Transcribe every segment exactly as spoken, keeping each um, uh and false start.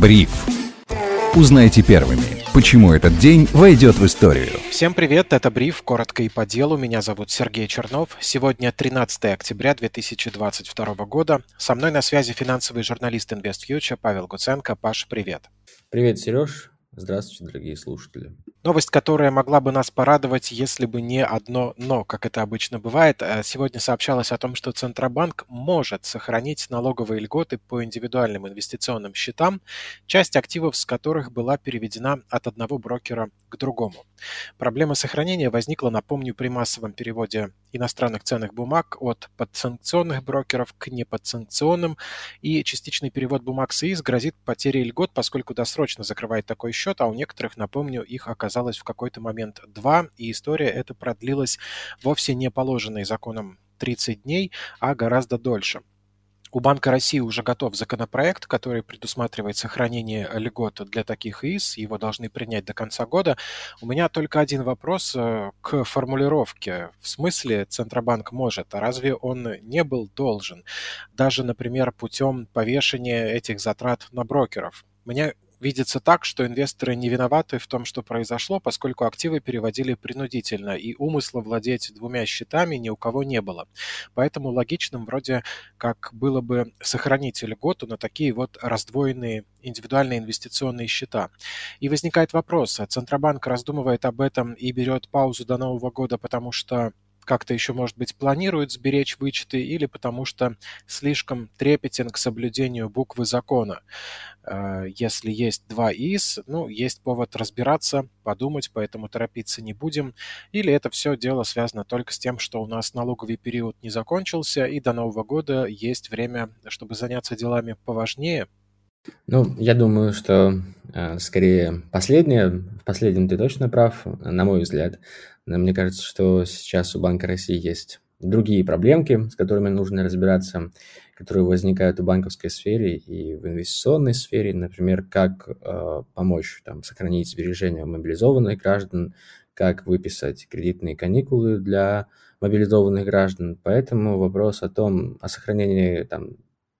Бриф. Узнайте первыми, почему этот день войдет в историю. Всем привет, это Бриф, коротко и по делу. Меня зовут Сергей Чернов. Сегодня тринадцатое октября две тысячи двадцать второго года. Со мной на связи финансовый журналист InvestFuture Павел Гуценко. Паш, привет. Привет, Сереж. Здравствуйте, дорогие слушатели. Новость, которая могла бы нас порадовать, если бы не одно «но», как это обычно бывает. Сегодня сообщалось о том, что Центробанк может сохранить налоговые льготы по индивидуальным инвестиционным счетам, часть активов с которых была переведена от одного брокера к другому. Проблема сохранения возникла, напомню, при массовом переводе иностранных ценных бумаг от подсанкционных брокеров к неподсанкционным, и частичный перевод бумаг с ИИС грозит потерей льгот, поскольку досрочно закрывает такой счет, а у некоторых, напомню, их оказалось Оказалось в какой-то момент два, и история эта продлилась вовсе не положенной законом тридцать дней, а гораздо дольше. У Банка России уже готов законопроект, который предусматривает сохранение льгот для таких ИИС. Его должны принять до конца года. У меня только один вопрос к формулировке. В смысле Центробанк может, а разве он не был должен? Даже, например, путем повешения этих затрат на брокеров. Мне видится так, что инвесторы не виноваты в том, что произошло, поскольку активы переводили принудительно, и умысла владеть двумя счетами ни у кого не было. Поэтому логичным вроде как было бы сохранить льготу на такие вот раздвоенные индивидуальные инвестиционные счета. И возникает вопрос, Центробанк раздумывает об этом и берет паузу до Нового года, потому что как-то еще, может быть, планируют сберечь вычеты или потому что слишком трепетен к соблюдению буквы закона. Если есть два ИИС, ну, есть повод разбираться, подумать, поэтому торопиться не будем. Или это все дело связано только с тем, что у нас налоговый период не закончился, и до Нового года есть время, чтобы заняться делами поважнее? Ну, я думаю, что скорее последнее, в последнем ты точно прав, на мой взгляд. Но мне кажется, что сейчас у Банка России есть другие проблемки, с которыми нужно разбираться, которые возникают в банковской сфере и в инвестиционной сфере. Например, как э, помочь там, сохранить сбережения мобилизованных граждан, как выписать кредитные каникулы для мобилизованных граждан. Поэтому вопрос о том, о сохранении там,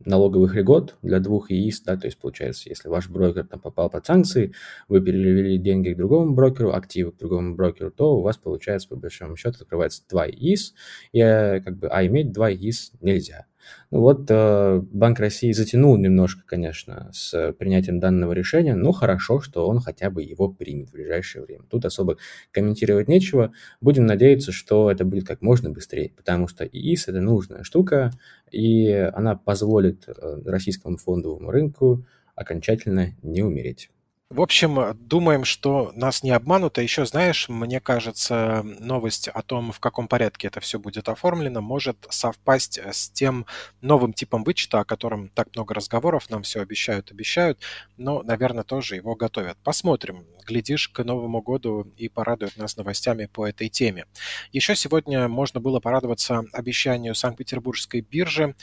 налоговых льгот для двух ИИС, да, то есть получается, если ваш брокер там попал под санкции, вы перевели деньги к другому брокеру, активы к другому брокеру, то у вас получается, по большому счету, открывается два ИИС, и, как бы, а иметь два ИИС нельзя. Ну вот, э, Банк России затянул немножко, конечно, с принятием данного решения, но хорошо, что он хотя бы его примет в ближайшее время. Тут особо комментировать нечего. Будем надеяться, что это будет как можно быстрее, потому что ИИС – это нужная штука, и она позволит российскому фондовому рынку окончательно не умереть. В общем, думаем, что нас не обманут. А еще, знаешь, мне кажется, новость о том, в каком порядке это все будет оформлено, может совпасть с тем новым типом вычета, о котором так много разговоров, нам все обещают, обещают, но, наверное, тоже его готовят. Посмотрим. Глядишь, к Новому году и порадуют нас новостями по этой теме. Еще сегодня можно было порадоваться обещанию Санкт-Петербургской биржи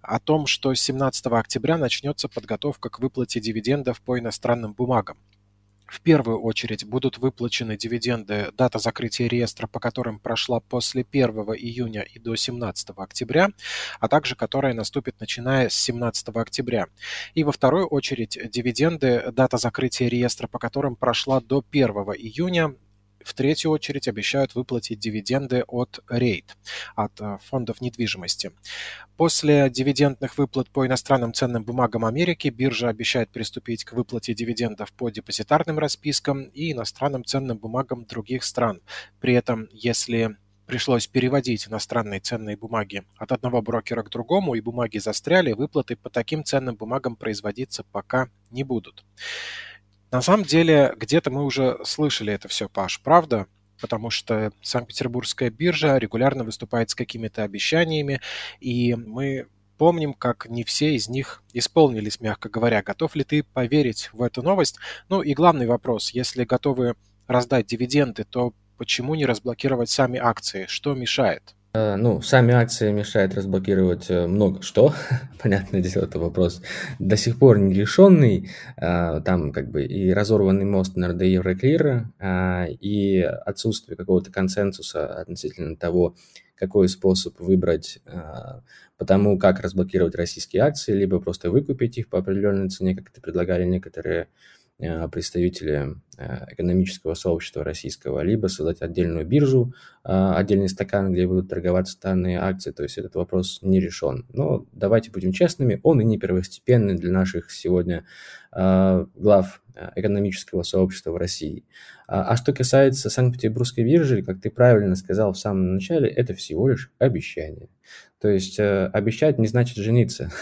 о том, что семнадцатого октября начнется подготовка к выплате дивидендов по иностранным бумагам. В первую очередь будут выплачены дивиденды, дата закрытия реестра, по которым прошла после первого июня и до семнадцатого октября, а также которая наступит начиная с семнадцатого октября. И во вторую очередь дивиденды, дата закрытия реестра, по которым прошла до первого июня. В третью очередь обещают выплатить дивиденды от рейт, от фондов недвижимости. После дивидендных выплат по иностранным ценным бумагам Америки биржа обещает приступить к выплате дивидендов по депозитарным распискам и иностранным ценным бумагам других стран. При этом, если пришлось переводить иностранные ценные бумаги от одного брокера к другому, и бумаги застряли, выплаты по таким ценным бумагам производиться пока не будут. На самом деле, где-то мы уже слышали это все, Паш, правда? Потому что Санкт-Петербургская биржа регулярно выступает с какими-то обещаниями, и мы помним, как не все из них исполнились, мягко говоря. Готов ли ты поверить в эту новость? Ну и главный вопрос, если готовы раздать дивиденды, то почему не разблокировать сами акции? Что мешает? Ну, сами акции мешают разблокировать много что, понятное дело, это вопрос до сих пор не решенный, там как бы и разорванный мост эн эр дэ и Евроклира, и отсутствие какого-то консенсуса относительно того, какой способ выбрать по тому, как разблокировать российские акции, либо просто выкупить их по определенной цене, как это предлагали некоторые представители экономического сообщества российского, либо создать отдельную биржу, отдельный стакан, где будут торговаться данные акции. То есть этот вопрос не решен. Но давайте будем честными, он и не первостепенный для наших сегодня глав экономического сообщества в России. А что касается Санкт-Петербургской биржи, как ты правильно сказал в самом начале, это всего лишь обещание. То есть обещать не значит жениться.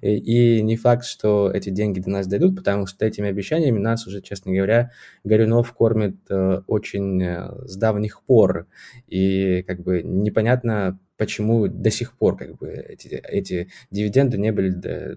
И не факт, что эти деньги до нас дойдут, потому что этими обещаниями нас уже, честно говоря, Горюнов кормит очень с давних пор. И как бы непонятно, почему до сих пор как бы эти, эти дивиденды не были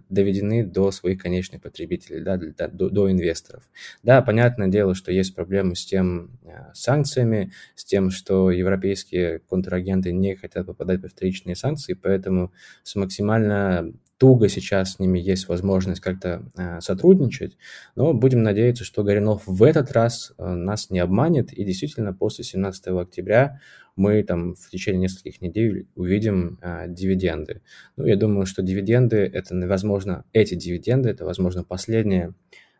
доведены до своих конечных потребителей, да, до, до инвесторов. Да, понятное дело, что есть проблемы с тем, с санкциями, с тем, что европейские контрагенты не хотят попадать под вторичные санкции, поэтому с максимально туго сейчас с ними есть возможность как-то э, сотрудничать, но будем надеяться, что Горюнов в этот раз э, нас не обманет, и действительно после семнадцатого октября мы там в течение нескольких недель увидим э, дивиденды. Ну, я думаю, что дивиденды, это, возможно, эти дивиденды, это, возможно, последнее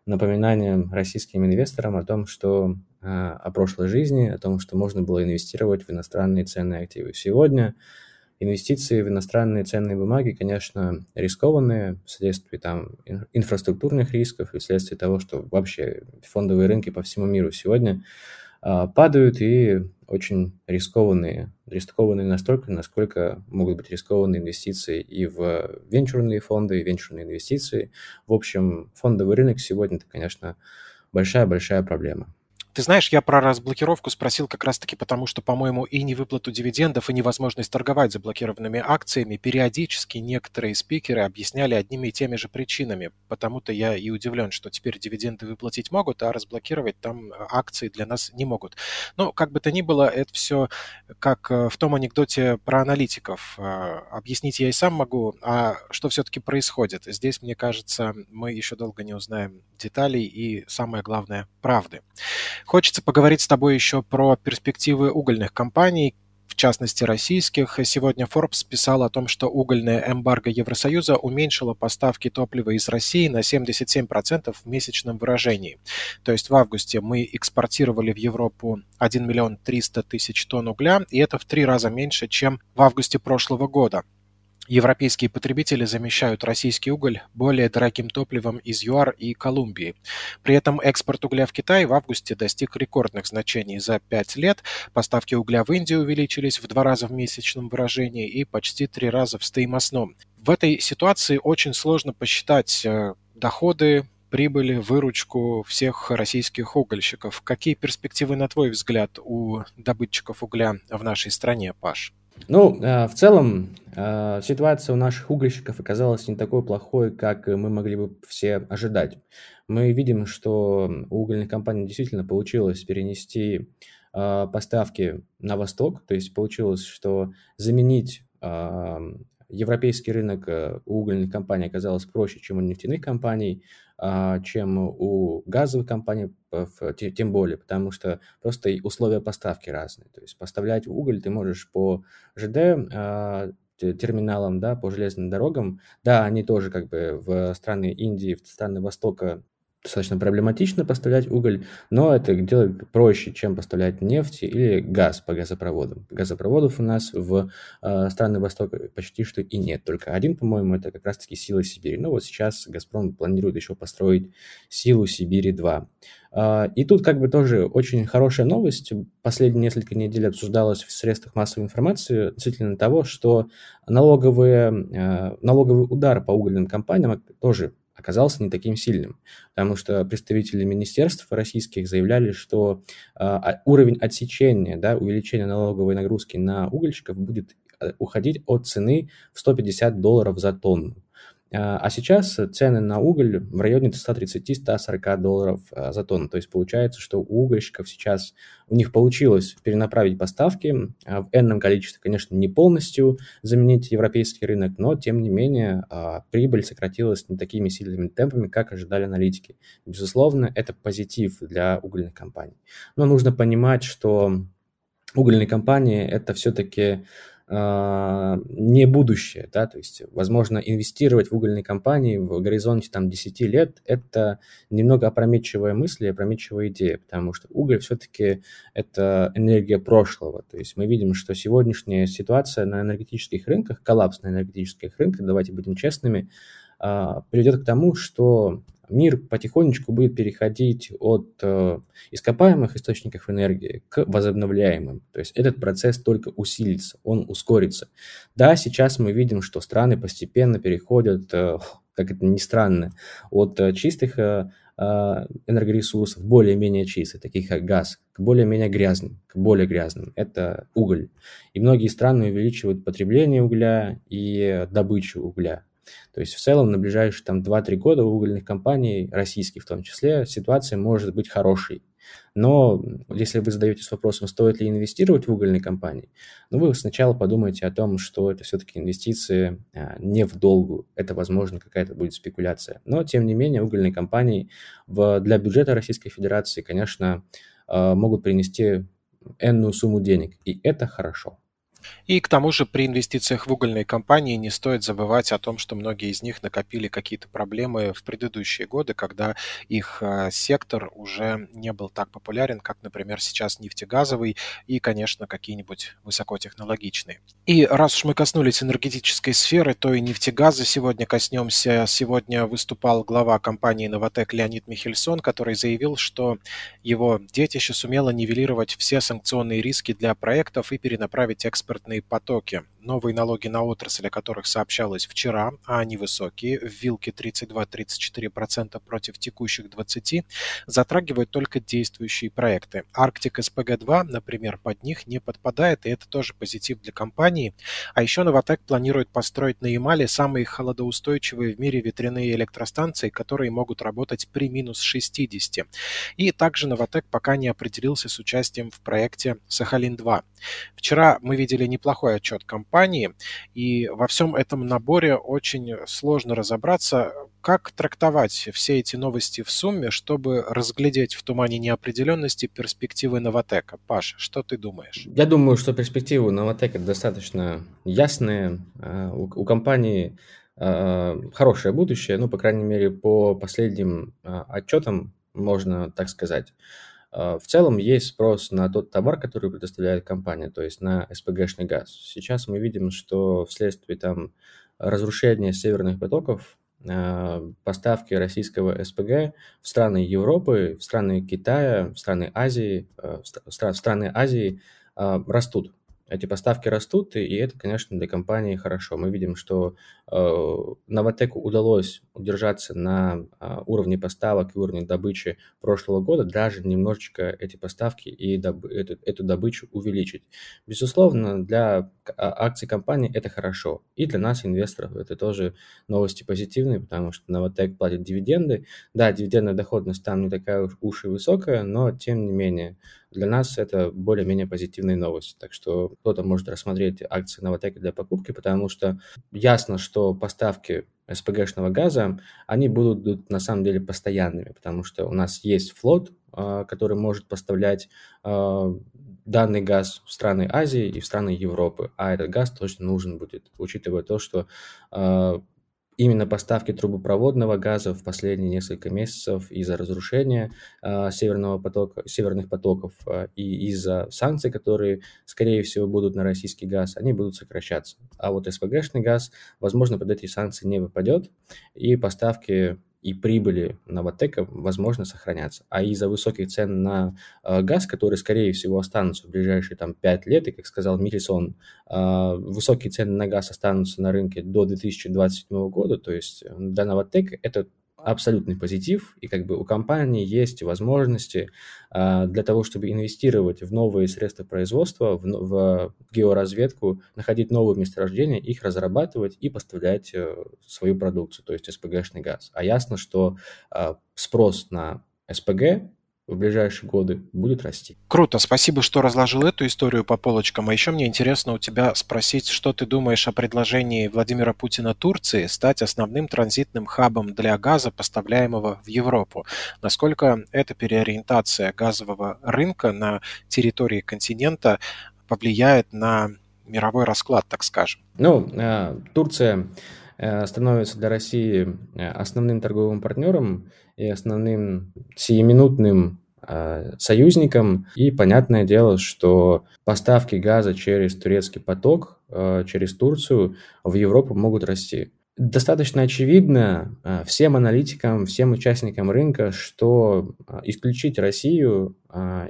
напоминание российским инвесторам о том, что э, о прошлой жизни, о том, что можно было инвестировать в иностранные ценные активы. Сегодня инвестиции в иностранные ценные бумаги, конечно, рискованные вследствие там, инфраструктурных рисков и вследствие того, что вообще фондовые рынки по всему миру сегодня а, падают и очень рискованные. Рискованные настолько, насколько могут быть рискованные инвестиции и в венчурные фонды, и венчурные инвестиции. В общем, фондовый рынок сегодня, это, конечно, большая-большая проблема. Ты знаешь, я про разблокировку спросил как раз-таки потому, что, по-моему, и невыплату дивидендов, и невозможность торговать заблокированными акциями периодически некоторые спикеры объясняли одними и теми же причинами. Потому-то я и удивлен, что теперь дивиденды выплатить могут, а разблокировать там акции для нас не могут. Но, как бы то ни было, это все как в том анекдоте про аналитиков. Объяснить я и сам могу, а что все-таки происходит. Здесь, мне кажется, мы еще долго не узнаем деталей и, самое главное, правды. Хочется поговорить с тобой еще про перспективы угольных компаний, в частности российских. Сегодня Forbes писал о том, что угольная эмбарго Евросоюза уменьшила поставки топлива из России на семьдесят семь процентов в месячном выражении. То есть в августе мы экспортировали в Европу один миллион триста тысяч тонн угля, и это в три раза меньше, чем в августе прошлого года. Европейские потребители замещают российский уголь более дорогим топливом из ЮАР и Колумбии. При этом экспорт угля в Китай в августе достиг рекордных значений за пять лет. Поставки угля в Индию увеличились в два раза в месячном выражении и почти три раза в стоимостном. В этой ситуации очень сложно посчитать доходы, прибыли, выручку всех российских угольщиков. Какие перспективы, на твой взгляд, у добытчиков угля в нашей стране, Паш? Ну, в целом, ситуация у наших угольщиков оказалась не такой плохой, как мы могли бы все ожидать. Мы видим, что у угольных компаний действительно получилось перенести поставки на восток, то есть получилось, что заменить европейский рынок у угольных компаний оказалось проще, чем у нефтяных компаний, чем у газовых компаний, тем более, потому что просто условия поставки разные. То есть поставлять уголь ты можешь по ЖД терминалам, да, по железным дорогам. Да, они тоже как бы в страны Индии, в страны Востока достаточно проблематично поставлять уголь, но это делать проще, чем поставлять нефть или газ по газопроводам. Газопроводов у нас в э, страны Востока почти что и нет. Только один, по-моему, это как раз-таки Сила Сибири. Но вот сейчас Газпром планирует еще построить Силу Сибири-два. Э, и тут как бы тоже очень хорошая новость. Последние несколько недель обсуждалась в средствах массовой информации относительно того, что налоговые, э, налоговый удар по угольным компаниям тоже оказался не таким сильным, потому что представители министерств российских заявляли, что э, уровень отсечения, да, увеличения налоговой нагрузки на угольщиков будет уходить от цены в сто пятьдесят долларов за тонну. Э, а сейчас цены на уголь в районе сто тридцать - сто сорок долларов э, за тонну. То есть получается, что у угольщиков сейчас, у них получилось перенаправить поставки э, в энном количестве, конечно, не полностью заменить европейский рынок, но, тем не менее, э, прибыль сократилась не такими сильными темпами, как ожидали аналитики. Безусловно, это позитив для угольных компаний. Но нужно понимать, что угольные компании – это все-таки не будущее, да, то есть, возможно, инвестировать в угольные компании в горизонте там десять лет, это немного опрометчивая мысль и опрометчивая идея, потому что уголь все-таки это энергия прошлого, то есть мы видим, что сегодняшняя ситуация на энергетических рынках, коллапс на энергетических рынках, давайте будем честными, приведет к тому, что мир потихонечку будет переходить от э, ископаемых источников энергии к возобновляемым. То есть этот процесс только усилится, он ускорится. Да, сейчас мы видим, что страны постепенно переходят, э, как это ни странно, от э, чистых э, энергоресурсов, более-менее чистых, таких как газ, к более-менее грязным, к более грязным. Это уголь. И многие страны увеличивают потребление угля и добычу угля. То есть в целом на ближайшие там, два-три года у угольных компаний, российских в том числе, ситуация может быть хорошей. Но если вы задаетесь вопросом, стоит ли инвестировать в угольные компании, ну, вы сначала подумайте о том, что это все-таки инвестиции не в долгую, это, возможно, какая-то будет спекуляция. Но, тем не менее, угольные компании в, для бюджета Российской Федерации, конечно, могут принести энную сумму денег, и это хорошо. И к тому же при инвестициях в угольные компании не стоит забывать о том, что многие из них накопили какие-то проблемы в предыдущие годы, когда их сектор уже не был так популярен, как, например, сейчас нефтегазовый и, конечно, какие-нибудь высокотехнологичные. И раз уж мы коснулись энергетической сферы, то и нефтегаза сегодня коснемся. Сегодня выступал глава компании «Новатэк» Леонид Михельсон, который заявил, что его детище сумело нивелировать все санкционные риски для проектов и перенаправить экспорт потоки. Новые налоги на отрасль, о которых сообщалось вчера, а они высокие, в вилке тридцать два - тридцать четыре процента против текущих двадцати процентов, затрагивают только действующие проекты. Арктик эс пэ гэ два, например, под них не подпадает, и это тоже позитив для компании. А еще Новатэк планирует построить на Ямале самые холодоустойчивые в мире ветряные электростанции, которые могут работать при минус шестидесяти. И также Новатэк пока не определился с участием в проекте Сахалин-два. Вчера мы видели неплохой отчет компании, и во всем этом наборе очень сложно разобраться, как трактовать все эти новости в сумме, чтобы разглядеть в тумане неопределенности перспективы Новатэка. Паш, что ты думаешь? Я думаю, что перспективы Новатэка достаточно ясные. У компании хорошее будущее, ну, по крайней мере, по последним отчетам, можно так сказать. В целом есть спрос на тот товар, который предоставляет компания, то есть на эс пэ гэшный газ. Сейчас мы видим, что вследствие там, разрушения северных потоков поставки российского эс пэ гэ в страны Европы, в страны Китая, в страны Азии, в страны Азии растут. Эти поставки растут, и это, конечно, для компании хорошо. Мы видим, что э, Новатэку удалось удержаться на э, уровне поставок и уровне добычи прошлого года, даже немножечко эти поставки и доб- эту, эту добычу увеличить. Безусловно, для акций компании это хорошо. И для нас, инвесторов, это тоже новости позитивные, потому что Новатэк платит дивиденды. Да, дивидендная доходность там не такая уж и высокая, но тем не менее... Для нас это более-менее позитивные новости, так что кто-то может рассмотреть акции Новатэка для покупки, потому что ясно, что поставки эс пэ гэшного газа, они будут на самом деле постоянными, потому что у нас есть флот, который может поставлять данный газ в страны Азии и в страны Европы, а этот газ точно нужен будет, учитывая то, что... Именно поставки трубопроводного газа в последние несколько месяцев из-за разрушения э, северного потока, северных потоков э, и из-за санкций, которые, скорее всего, будут на российский газ, они будут сокращаться. А вот эс пэ гэшный газ, возможно, под эти санкции не выпадет, и поставки и прибыли Новатэка, возможно, сохранятся. А из-за высоких цен на э, газ, которые, скорее всего, останутся в ближайшие там, пять лет, и, как сказал Михельсон, э, высокие цены на газ останутся на рынке до две тысячи двадцать седьмого года, то есть для Новатэка это абсолютный позитив, и как бы у компании есть возможности э, для того, чтобы инвестировать в новые средства производства, в, в георазведку, находить новые месторождения, их разрабатывать и поставлять э, свою продукцию, то есть эс пэ гэшный газ. А ясно, что э, спрос на эс пэ гэ в ближайшие годы будет расти. Круто, спасибо, что разложил эту историю по полочкам. А еще мне интересно у тебя спросить, что ты думаешь о предложении Владимира Путина Турции стать основным транзитным хабом для газа, поставляемого в Европу. Насколько эта переориентация газового рынка на территории континента повлияет на мировой расклад, так скажем? Ну, Турция становится для России основным торговым партнером и основным сиюминутным союзником. И понятное дело, что поставки газа через турецкий поток, через Турцию в Европу могут расти. Достаточно очевидно всем аналитикам, всем участникам рынка, что исключить Россию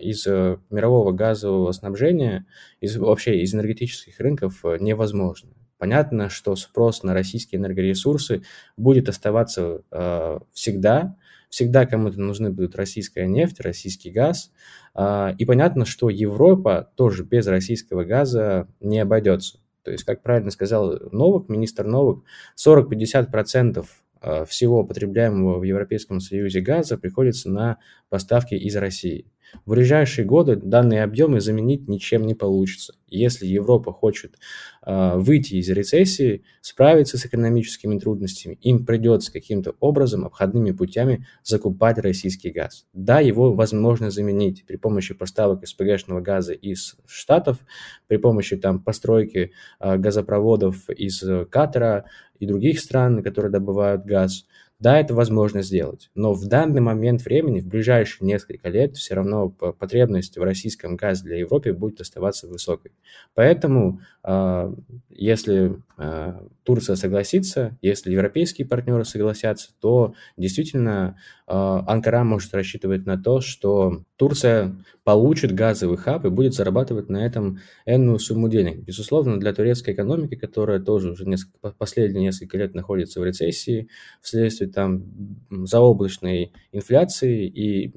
из мирового газового снабжения, из, вообще из энергетических рынков невозможно. Понятно, что спрос на российские энергоресурсы будет оставаться э, всегда. Всегда кому-то нужны будут российская нефть, российский газ. Э, и понятно, что Европа тоже без российского газа не обойдется. То есть, как правильно сказал Новак, министр Новак, сорок-пятьдесят процентов всего потребляемого в Европейском Союзе газа приходится на поставки из России. В ближайшие годы данные объемы заменить ничем не получится. Если Европа хочет э, выйти из рецессии, справиться с экономическими трудностями, им придется каким-то образом, обходными путями закупать российский газ. Да, его возможно заменить при помощи поставок эс пэ гэшного газа из Штатов, при помощи там, постройки э, газопроводов из Катара и других стран, которые добывают газ. Да, это возможно сделать, но в данный момент времени, в ближайшие несколько лет, все равно потребность в российском газе для Европы будет оставаться высокой. Поэтому, если Турция согласится, если европейские партнеры согласятся, то действительно Анкара может рассчитывать на то, что Турция получит газовый хаб и будет зарабатывать на этом энную сумму денег. Безусловно, для турецкой экономики, которая тоже уже несколько, последние несколько лет находится в рецессии, вследствие там заоблачной инфляции и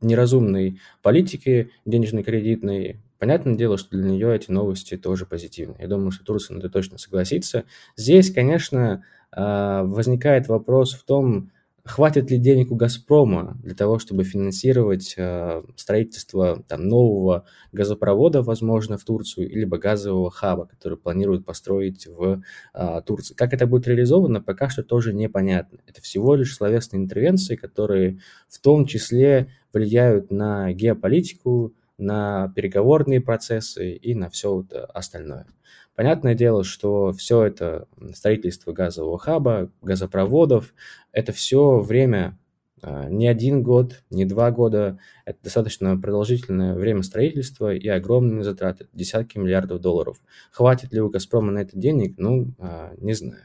неразумной политики денежно-кредитной, понятное дело, что для нее эти новости тоже позитивны. Я думаю, что Турция на это точно согласится. Здесь, конечно, возникает вопрос в том, хватит ли денег у «Газпрома» для того, чтобы финансировать э, строительство там, нового газопровода, возможно, в Турцию, либо газового хаба, который планируют построить в э, Турции. Как это будет реализовано, пока что тоже непонятно. Это всего лишь словесные интервенции, которые в том числе влияют на геополитику, на переговорные процессы и на все остальное. Понятное дело, что все это строительство газового хаба, газопроводов, это все время не один год, не два года, это достаточно продолжительное время строительства и огромные затраты, десятки миллиардов долларов. Хватит ли у «Газпрома» на это денег, ну, не знаю.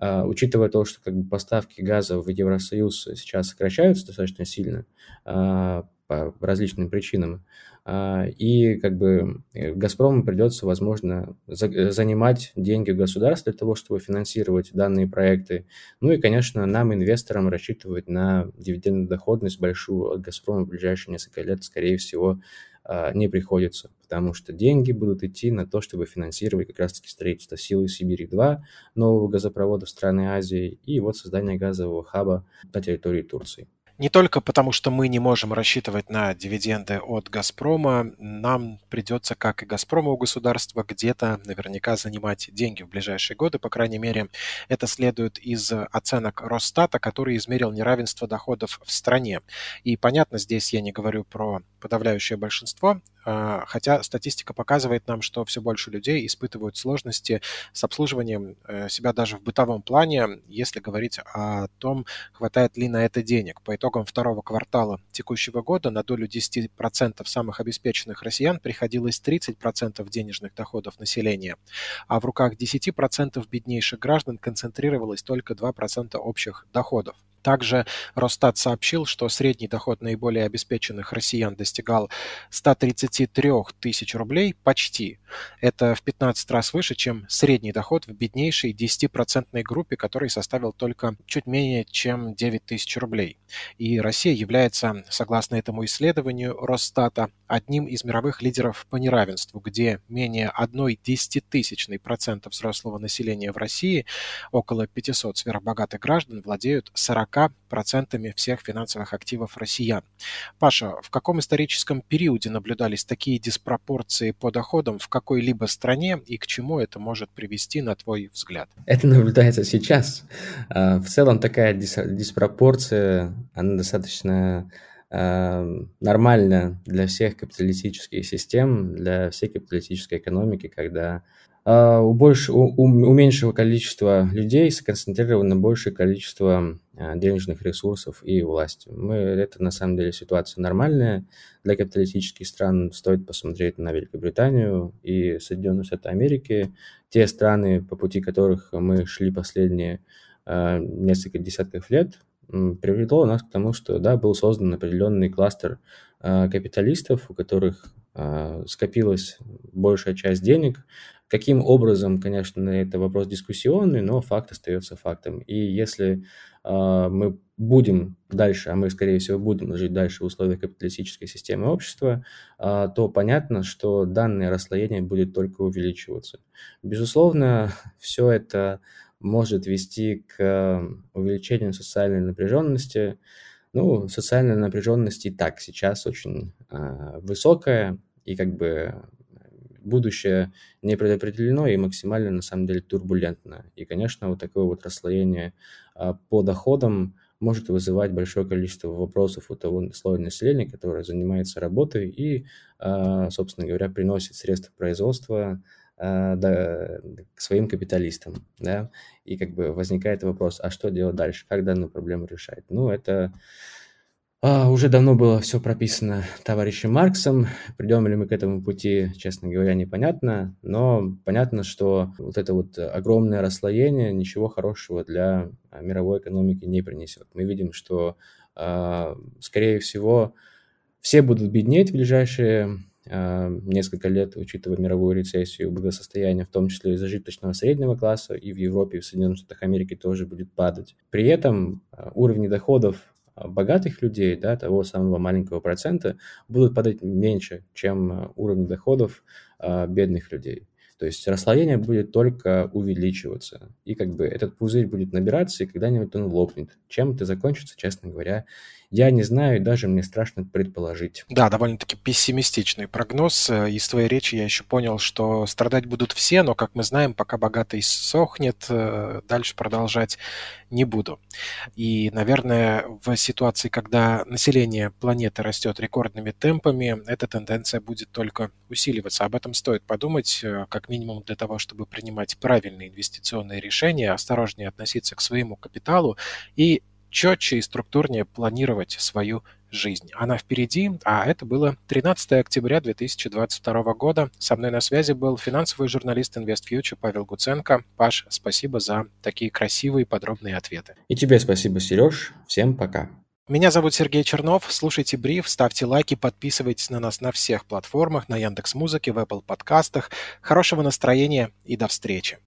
Uh, учитывая то, что как бы, поставки газа в Евросоюз сейчас сокращаются достаточно сильно uh, по различным причинам, uh, и как бы «Газпрому» придется, возможно, за- занимать деньги у государства для того, чтобы финансировать данные проекты. Ну и, конечно, нам, инвесторам, рассчитывать на дивидендную доходность большую от «Газпрома» в ближайшие несколько лет, скорее всего, uh, не приходится. Потому что деньги будут идти на то, чтобы финансировать как раз-таки строительство Силы Сибири-два, нового газопровода в страны Азии и вот создание газового хаба на территории Турции. Не только потому, что мы не можем рассчитывать на дивиденды от «Газпрома», нам придется, как и «Газпрому», у государства где-то наверняка занимать деньги в ближайшие годы. По крайней мере, это следует из оценок Росстата, который измерил неравенство доходов в стране. И понятно, здесь я не говорю про подавляющее большинство, хотя статистика показывает нам, что все больше людей испытывают сложности с обслуживанием себя даже в бытовом плане, если говорить о том, хватает ли на это денег. По итогам второго квартала текущего года на долю десять процентов самых обеспеченных россиян приходилось тридцать процентов денежных доходов населения, а в руках десять процентов беднейших граждан концентрировалось только два процента общих доходов. Также Росстат сообщил, что средний доход наиболее обеспеченных россиян достигал сто тридцать три тысячи рублей почти. Это в пятнадцать раз выше, чем средний доход в беднейшей десять процентов группе, который составил только чуть менее чем девять тысяч рублей. И Россия является, согласно этому исследованию Росстата, одним из мировых лидеров по неравенству, где менее одна десятитысячная процента взрослого населения в России, около пятисот сверхбогатых граждан, владеют сорока процентами всех финансовых активов россиян. Паша, в каком историческом периоде наблюдались такие диспропорции по доходам в какой-либо стране и к чему это может привести, на твой взгляд? Это наблюдается сейчас. В целом такая диспропорция, она достаточно нормально для всех капиталистических систем, для всей капиталистической экономики, когда у, больше, у, у меньшего количества людей сконцентрировано большее количество денежных ресурсов и власти. Мы, это на самом деле ситуация нормальная для капиталистических стран. Стоит посмотреть на Великобританию и Соединенные Штаты Америки, те страны, по пути которых мы шли последние несколько десятков лет. Привело нас к тому, что да, был создан определенный кластер э, капиталистов, у которых э, скопилась большая часть денег. Каким образом, конечно, это вопрос дискуссионный, но факт остается фактом. И если э, мы будем дальше, а мы, скорее всего, будем жить дальше в условиях капиталистической системы общества, э, то понятно, что данное расслоение будет только увеличиваться. Безусловно, все это может вести к увеличению социальной напряженности. Ну, социальная напряженность и так сейчас очень э, высокая, и как бы будущее не предопределено и максимально, на самом деле, турбулентно. И, конечно, вот такое вот расслоение э, по доходам может вызывать большое количество вопросов у того слоя населения, которое занимается работой и, э, собственно говоря, приносит средства производства, Да, к своим капиталистам, да, и как бы возникает вопрос, а что делать дальше, как данную проблему решать? Ну, это а, уже давно было все прописано товарищем Марксом, придем ли мы к этому пути, честно говоря, непонятно, но понятно, что вот это вот огромное расслоение ничего хорошего для мировой экономики не принесет. Мы видим, что, а, скорее всего, все будут беднеть в ближайшие несколько лет, учитывая мировую рецессию, благосостояние, в том числе и зажиточного среднего класса, и в Европе, и в Соединенных Штатах Америки тоже будет падать. При этом уровни доходов богатых людей, да, того самого маленького процента, будут падать меньше, чем уровни доходов бедных людей. То есть расслоение будет только увеличиваться, и как бы этот пузырь будет набираться, и когда-нибудь он лопнет. Чем это закончится, честно говоря, я не знаю, и даже мне страшно предположить. Да, довольно-таки пессимистичный прогноз. Из твоей речи я еще понял, что страдать будут все, но, как мы знаем, пока богатый сохнет, дальше продолжать не буду. И, наверное, в ситуации, когда население планеты растет рекордными темпами, эта тенденция будет только усиливаться. Об этом стоит подумать, как минимум для того, чтобы принимать правильные инвестиционные решения, осторожнее относиться к своему капиталу и четче и структурнее планировать свою жизнь. Она впереди, а это было тринадцатое октября две тысячи двадцать второго года. Со мной на связи был финансовый журналист InvestFuture Павел Гуценко. Паш, спасибо за такие красивые и подробные ответы. И тебе спасибо, Сереж. Всем пока. Меня зовут Сергей Чернов. Слушайте бриф, ставьте лайки, подписывайтесь на нас на всех платформах, на Яндекс.Музыке, в Apple подкастах. Хорошего настроения и до встречи.